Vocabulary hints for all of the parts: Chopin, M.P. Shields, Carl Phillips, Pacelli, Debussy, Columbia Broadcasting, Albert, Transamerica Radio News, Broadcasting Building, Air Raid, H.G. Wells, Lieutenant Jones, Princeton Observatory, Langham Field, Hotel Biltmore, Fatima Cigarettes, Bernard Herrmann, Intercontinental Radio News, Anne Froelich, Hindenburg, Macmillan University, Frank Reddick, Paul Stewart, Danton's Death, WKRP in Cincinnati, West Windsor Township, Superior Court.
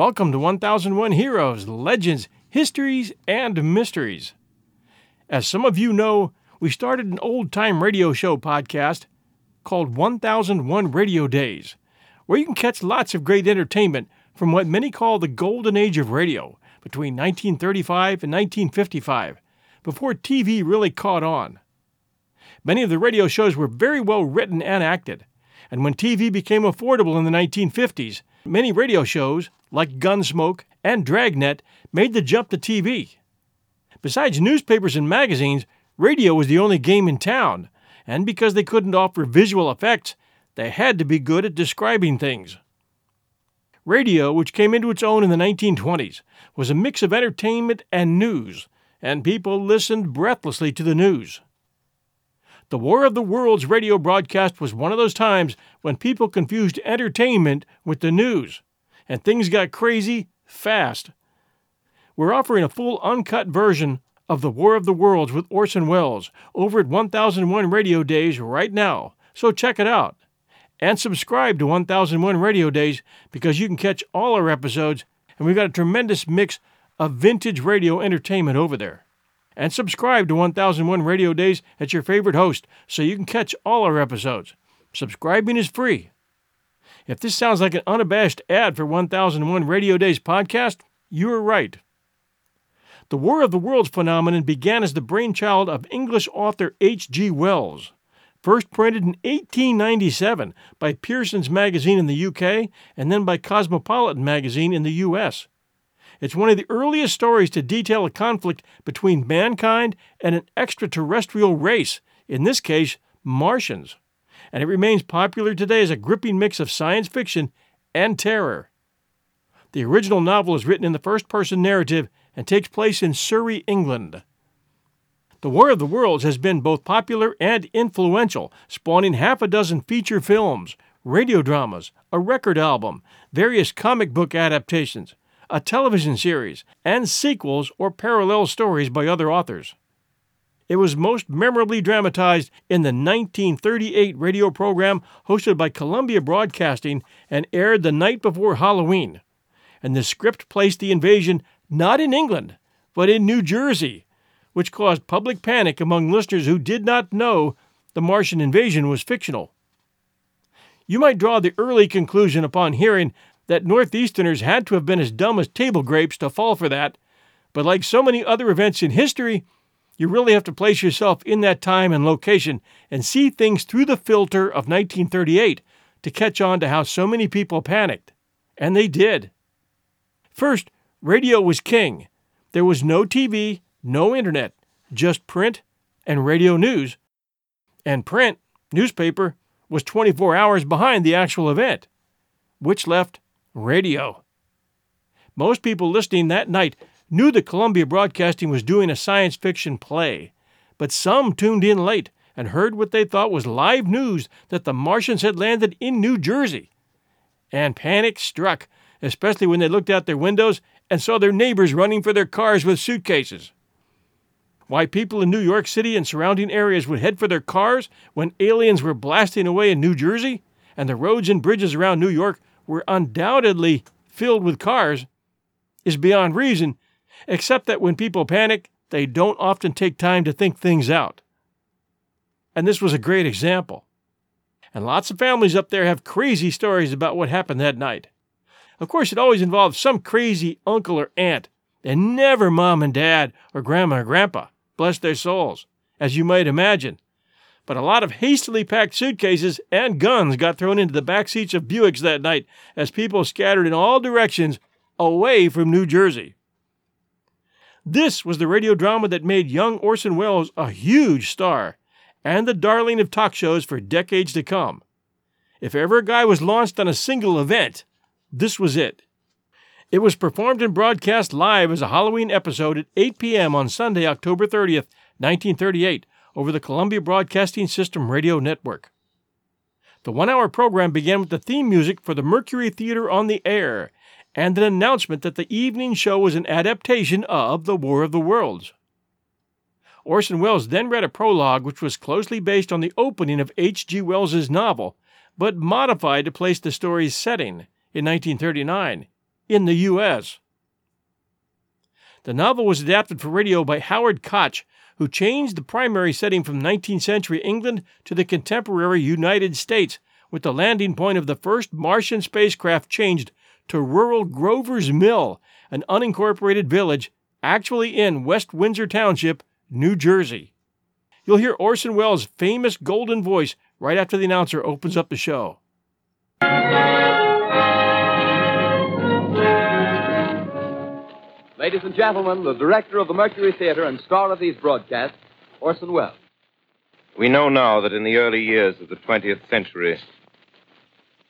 Welcome to 1001 Heroes, Legends, Histories, and Mysteries. As some of you know, we started an old-time radio show podcast called 1001 Radio Days, where you can catch lots of great entertainment from what many call the golden age of radio, between 1935 and 1955, before TV really caught on. Many of the radio shows were very well written and acted, and when TV became affordable in the 1950s, many radio shows, like Gunsmoke and Dragnet, made the jump to TV. Besides newspapers and magazines, radio was the only game in town, and because they couldn't offer visual effects, they had to be good at describing things. Radio, which came into its own in the 1920s, was a mix of entertainment and news, and people listened breathlessly to the news. The War of the Worlds radio broadcast was one of those times when people confused entertainment with the news, and things got crazy fast. We're offering a full uncut version of The War of the Worlds with Orson Welles over at 1001 Radio Days right now, so check it out. And subscribe to 1001 Radio Days because you can catch all our episodes, and we've got a tremendous mix of vintage radio entertainment over there. And subscribe to 1001 Radio Days at your favorite host so you can catch all our episodes. Subscribing is free. If this sounds like an unabashed ad for 1001 Radio Days podcast, you're right. The War of the Worlds phenomenon began as the brainchild of English author H.G. Wells, first printed in 1897 by Pearson's Magazine in the UK and then by Cosmopolitan Magazine in the US. It's one of the earliest stories to detail a conflict between mankind and an extraterrestrial race, in this case, Martians, and it remains popular today as a gripping mix of science fiction and terror. The original novel is written in the first-person narrative and takes place in Surrey, England. The War of the Worlds has been both popular and influential, spawning half a dozen feature films, radio dramas, a record album, various comic book adaptations, a television series, and sequels or parallel stories by other authors. It was most memorably dramatized in the 1938 radio program hosted by Columbia Broadcasting and aired the night before Halloween. And the script placed the invasion not in England, but in New Jersey, which caused public panic among listeners who did not know the Martian invasion was fictional. You might draw the early conclusion upon hearing that Northeasterners had to have been as dumb as table grapes to fall for that, but like so many other events in history, you really have to place yourself in that time and location and see things through the filter of 1938 to catch on to how so many people panicked. And they did. First, radio was king. There was no TV, no internet, just print and radio news. And print, newspaper, was 24 hours behind the actual event, which left radio. Most people listening that night knew that Columbia Broadcasting was doing a science fiction play, but some tuned in late and heard what they thought was live news that the Martians had landed in New Jersey. And panic struck, especially when they looked out their windows and saw their neighbors running for their cars with suitcases. Why people in New York City and surrounding areas would head for their cars when aliens were blasting away in New Jersey and the roads and bridges around New York were undoubtedly filled with cars is beyond reason, except that when people panic, they don't often take time to think things out. And this was a great example. And lots of families up there have crazy stories about what happened that night. Of course, it always involves some crazy uncle or aunt, and never mom and dad or grandma or grandpa, bless their souls, as you might imagine. But a lot of hastily packed suitcases and guns got thrown into the back seats of Buicks that night as people scattered in all directions away from New Jersey. This was the radio drama that made young Orson Welles a huge star and the darling of talk shows for decades to come. If ever a guy was launched on a single event, this was it. It was performed and broadcast live as a Halloween episode at 8 p.m. on Sunday, October 30th, 1938, over the Columbia Broadcasting System radio network. The one-hour program began with the theme music for the Mercury Theater on the Air and an announcement that the evening show was an adaptation of The War of the Worlds. Orson Welles then read a prologue which was closely based on the opening of H.G. Wells' novel, but modified to place the story's setting in 1939 in the U.S. The novel was adapted for radio by Howard Koch, who changed the primary setting from 19th century England to the contemporary United States, with the landing point of the first Martian spacecraft changed to rural Grover's Mill, an unincorporated village actually in West Windsor Township, New Jersey. You'll hear Orson Welles' famous golden voice right after the announcer opens up the show. Ladies and gentlemen, the director of the Mercury Theater and star of these broadcasts, Orson Welles. We know now that in the early years of the 20th century,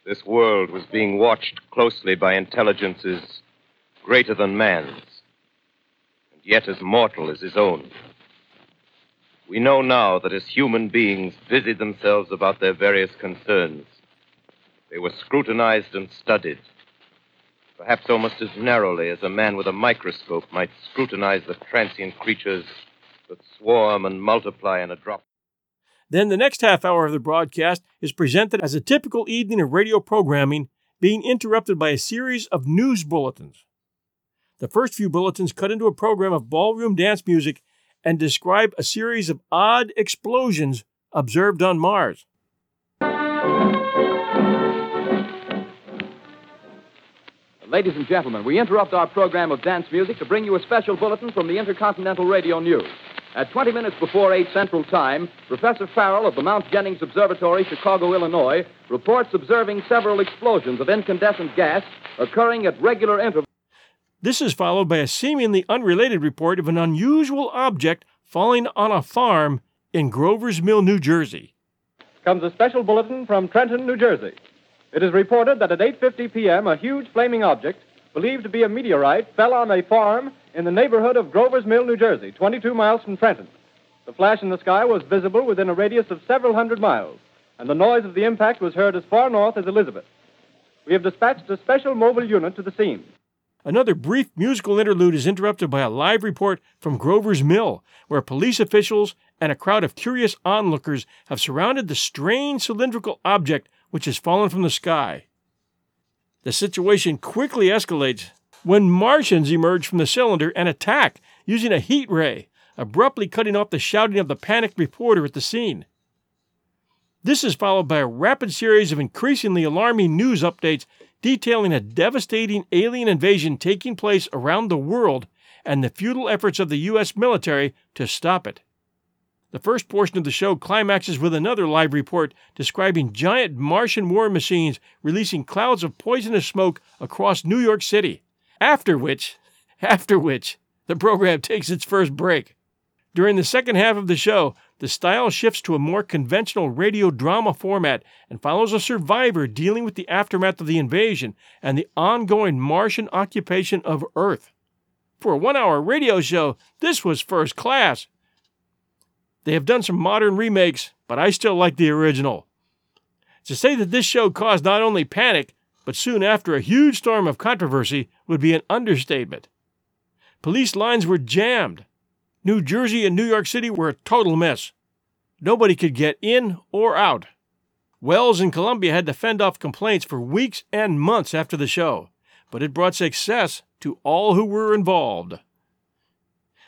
this world was being watched closely by intelligences greater than man's, and yet as mortal as his own. We know now that as human beings busied themselves about their various concerns, they were scrutinized and studied, perhaps almost as narrowly as a man with a microscope might scrutinize the transient creatures that swarm and multiply in a drop. Then the next half hour of the broadcast is presented as a typical evening of radio programming, being interrupted by a series of news bulletins. The first few bulletins cut into a program of ballroom dance music and describe a series of odd explosions observed on Mars. Ladies and gentlemen, we interrupt our program of dance music to bring you a special bulletin from the Intercontinental Radio News. At 20 minutes before 8 Central Time, Professor Farrell of the Mount Jennings Observatory, Chicago, Illinois, reports observing several explosions of incandescent gas occurring at regular intervals. This is followed by a seemingly unrelated report of an unusual object falling on a farm in Grover's Mill, New Jersey. Comes a special bulletin from Trenton, New Jersey. It is reported that at 8:50 p.m., a huge flaming object, believed to be a meteorite, fell on a farm in the neighborhood of Grover's Mill, New Jersey, 22 miles from Trenton. The flash in the sky was visible within a radius of several hundred miles, and the noise of the impact was heard as far north as Elizabeth. We have dispatched a special mobile unit to the scene. Another brief musical interlude is interrupted by a live report from Grover's Mill, where police officials and a crowd of curious onlookers have surrounded the strange cylindrical object which has fallen from the sky. The situation quickly escalates when Martians emerge from the cylinder and attack using a heat ray, abruptly cutting off the shouting of the panicked reporter at the scene. This is followed by a rapid series of increasingly alarming news updates detailing a devastating alien invasion taking place around the world and the futile efforts of the U.S. military to stop it. The first portion of the show climaxes with another live report describing giant Martian war machines releasing clouds of poisonous smoke across New York City, after which, the program takes its first break. During the second half of the show, the style shifts to a more conventional radio drama format and follows a survivor dealing with the aftermath of the invasion and the ongoing Martian occupation of Earth. For a one-hour radio show, this was first class. They have done some modern remakes, but I still like the original. To say that this show caused not only panic, but soon after a huge storm of controversy would be an understatement. Police lines were jammed. New Jersey and New York City were a total mess. Nobody could get in or out. Wells and Columbia had to fend off complaints for weeks and months after the show, but it brought success to all who were involved.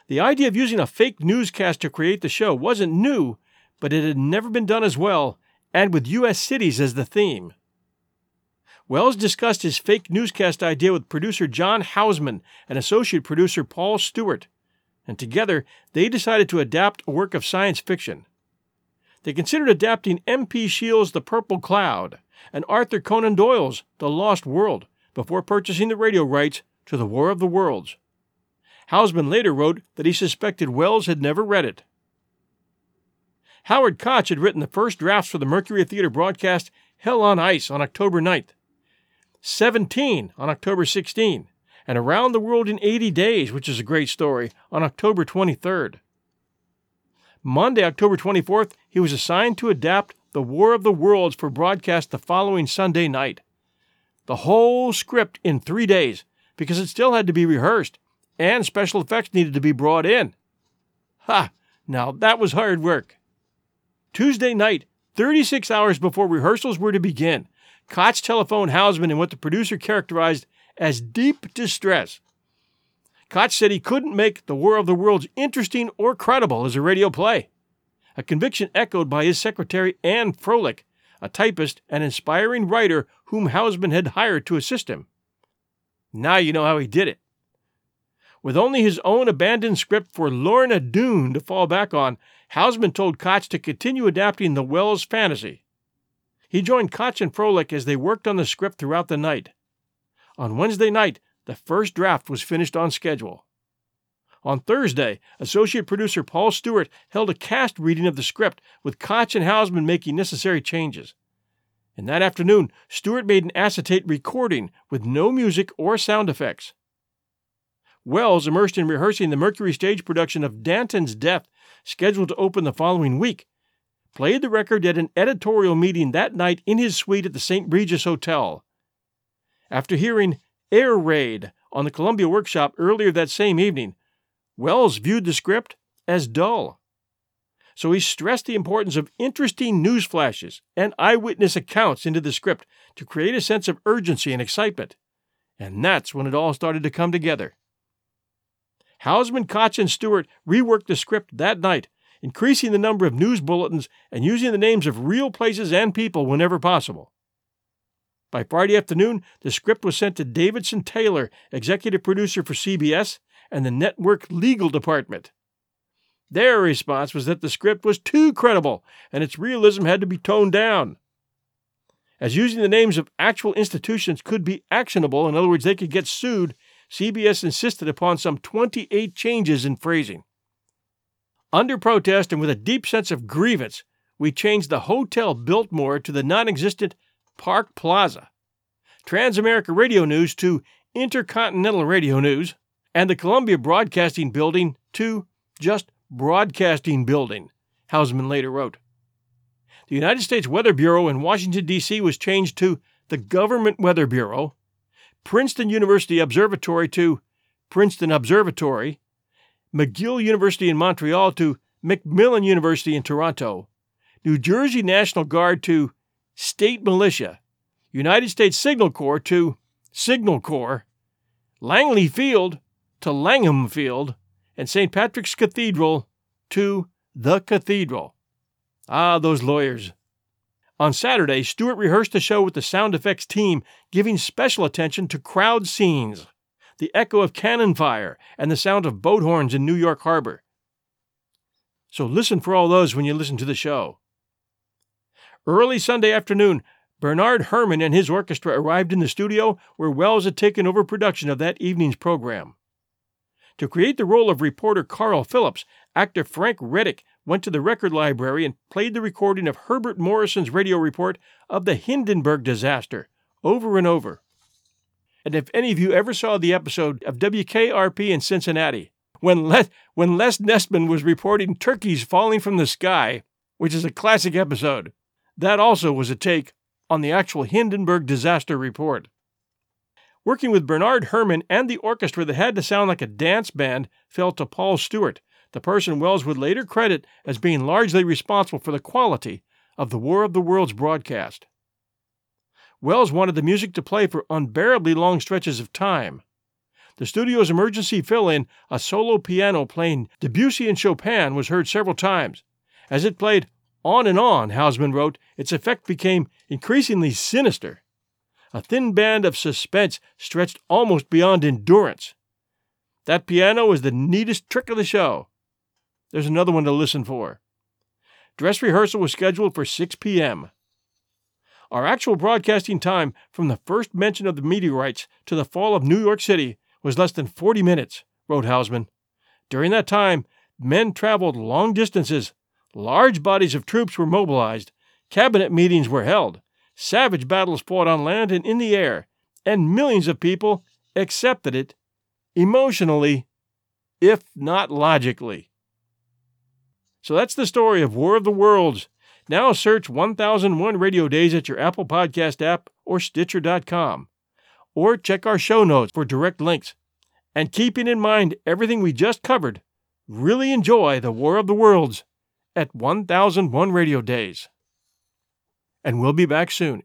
The idea of using a fake newscast to create the show wasn't new, but it had never been done as well, and with U.S. cities as the theme. Wells discussed his fake newscast idea with producer John Houseman and associate producer Paul Stewart, and together they decided to adapt a work of science fiction. They considered adapting M.P. Shields' The Purple Cloud and Arthur Conan Doyle's The Lost World before purchasing the radio rights to The War of the Worlds. Houseman later wrote that he suspected Wells had never read it. Howard Koch had written the first drafts for the Mercury Theater broadcast Hell on Ice on October 9th, 17 on October 16, and Around the World in 80 Days, which is a great story, on October 23rd. Monday, October 24th, he was assigned to adapt The War of the Worlds for broadcast the following Sunday night. The whole script in 3 days, because it still had to be rehearsed, and special effects needed to be brought in. Ha! Now that was hard work. Tuesday night, 36 hours before rehearsals were to begin, Koch telephoned Houseman in what the producer characterized as deep distress. Koch said he couldn't make The War of the Worlds interesting or credible as a radio play, a conviction echoed by his secretary Anne Froelich, a typist and inspiring writer whom Houseman had hired to assist him. Now you know how he did it. With only his own abandoned script for Lorna Doone to fall back on, Houseman told Koch to continue adapting the Wells fantasy. He joined Koch and Froelich as they worked on the script throughout the night. On Wednesday night, the first draft was finished on schedule. On Thursday, associate producer Paul Stewart held a cast reading of the script, with Koch and Houseman making necessary changes. And that afternoon, Stewart made an acetate recording with no music or sound effects. Wells, immersed in rehearsing the Mercury stage production of Danton's Death, scheduled to open the following week, played the record at an editorial meeting that night in his suite at the St. Regis Hotel. After hearing Air Raid on the Columbia workshop earlier that same evening, Wells viewed the script as dull. So he stressed the importance of interesting news flashes and eyewitness accounts into the script to create a sense of urgency and excitement. And that's when it all started to come together. Houseman, Koch, and Stewart reworked the script that night, increasing the number of news bulletins and using the names of real places and people whenever possible. By Friday afternoon, the script was sent to Davidson Taylor, executive producer for CBS, and the network legal department. Their response was that the script was too credible and its realism had to be toned down. As using the names of actual institutions could be actionable, in other words, they could get sued, CBS insisted upon some 28 changes in phrasing. Under protest and with a deep sense of grievance, we changed the Hotel Biltmore to the non-existent Park Plaza, Transamerica Radio News to Intercontinental Radio News, and the Columbia Broadcasting Building to just Broadcasting Building, Houseman later wrote. The United States Weather Bureau in Washington, D.C. was changed to the Government Weather Bureau, Princeton University Observatory to Princeton Observatory, McGill University in Montreal to Macmillan University in Toronto, New Jersey National Guard to State Militia, United States Signal Corps to Signal Corps, Langley Field to Langham Field, and St. Patrick's Cathedral to the Cathedral. Ah, those lawyers. On Saturday, Stewart rehearsed the show with the sound effects team, giving special attention to crowd scenes, the echo of cannon fire, and the sound of boat horns in New York Harbor. So listen for all those when you listen to the show. Early Sunday afternoon, Bernard Herrmann and his orchestra arrived in the studio where Wells had taken over production of that evening's program. To create the role of reporter Carl Phillips, actor Frank Reddick went to the record library and played the recording of Herbert Morrison's radio report of the Hindenburg disaster, over and over. And if any of you ever saw the episode of WKRP in Cincinnati, when Les Nestman was reporting turkeys falling from the sky, which is a classic episode, that also was a take on the actual Hindenburg disaster report. Working with Bernard Herrmann and the orchestra that had to sound like a dance band fell to Paul Stewart, the person Wells would later credit as being largely responsible for the quality of the War of the Worlds broadcast. Wells wanted the music to play for unbearably long stretches of time. The studio's emergency fill-in, a solo piano playing Debussy and Chopin, was heard several times. As it played on and on, Houseman wrote, its effect became increasingly sinister. A thin band of suspense stretched almost beyond endurance. That piano was the neatest trick of the show. There's another one to listen for. Dress rehearsal was scheduled for 6 p.m. Our actual broadcasting time from the first mention of the meteorites to the fall of New York City was less than 40 minutes, wrote Houseman. During that time, men traveled long distances, large bodies of troops were mobilized, cabinet meetings were held, savage battles fought on land and in the air, and millions of people accepted it emotionally, if not logically. So that's the story of War of the Worlds. Now search 1001 Radio Days at your Apple Podcast app or Stitcher.com. Or check our show notes for direct links. And keeping in mind everything we just covered, really enjoy the War of the Worlds at 1001 Radio Days. And we'll be back soon.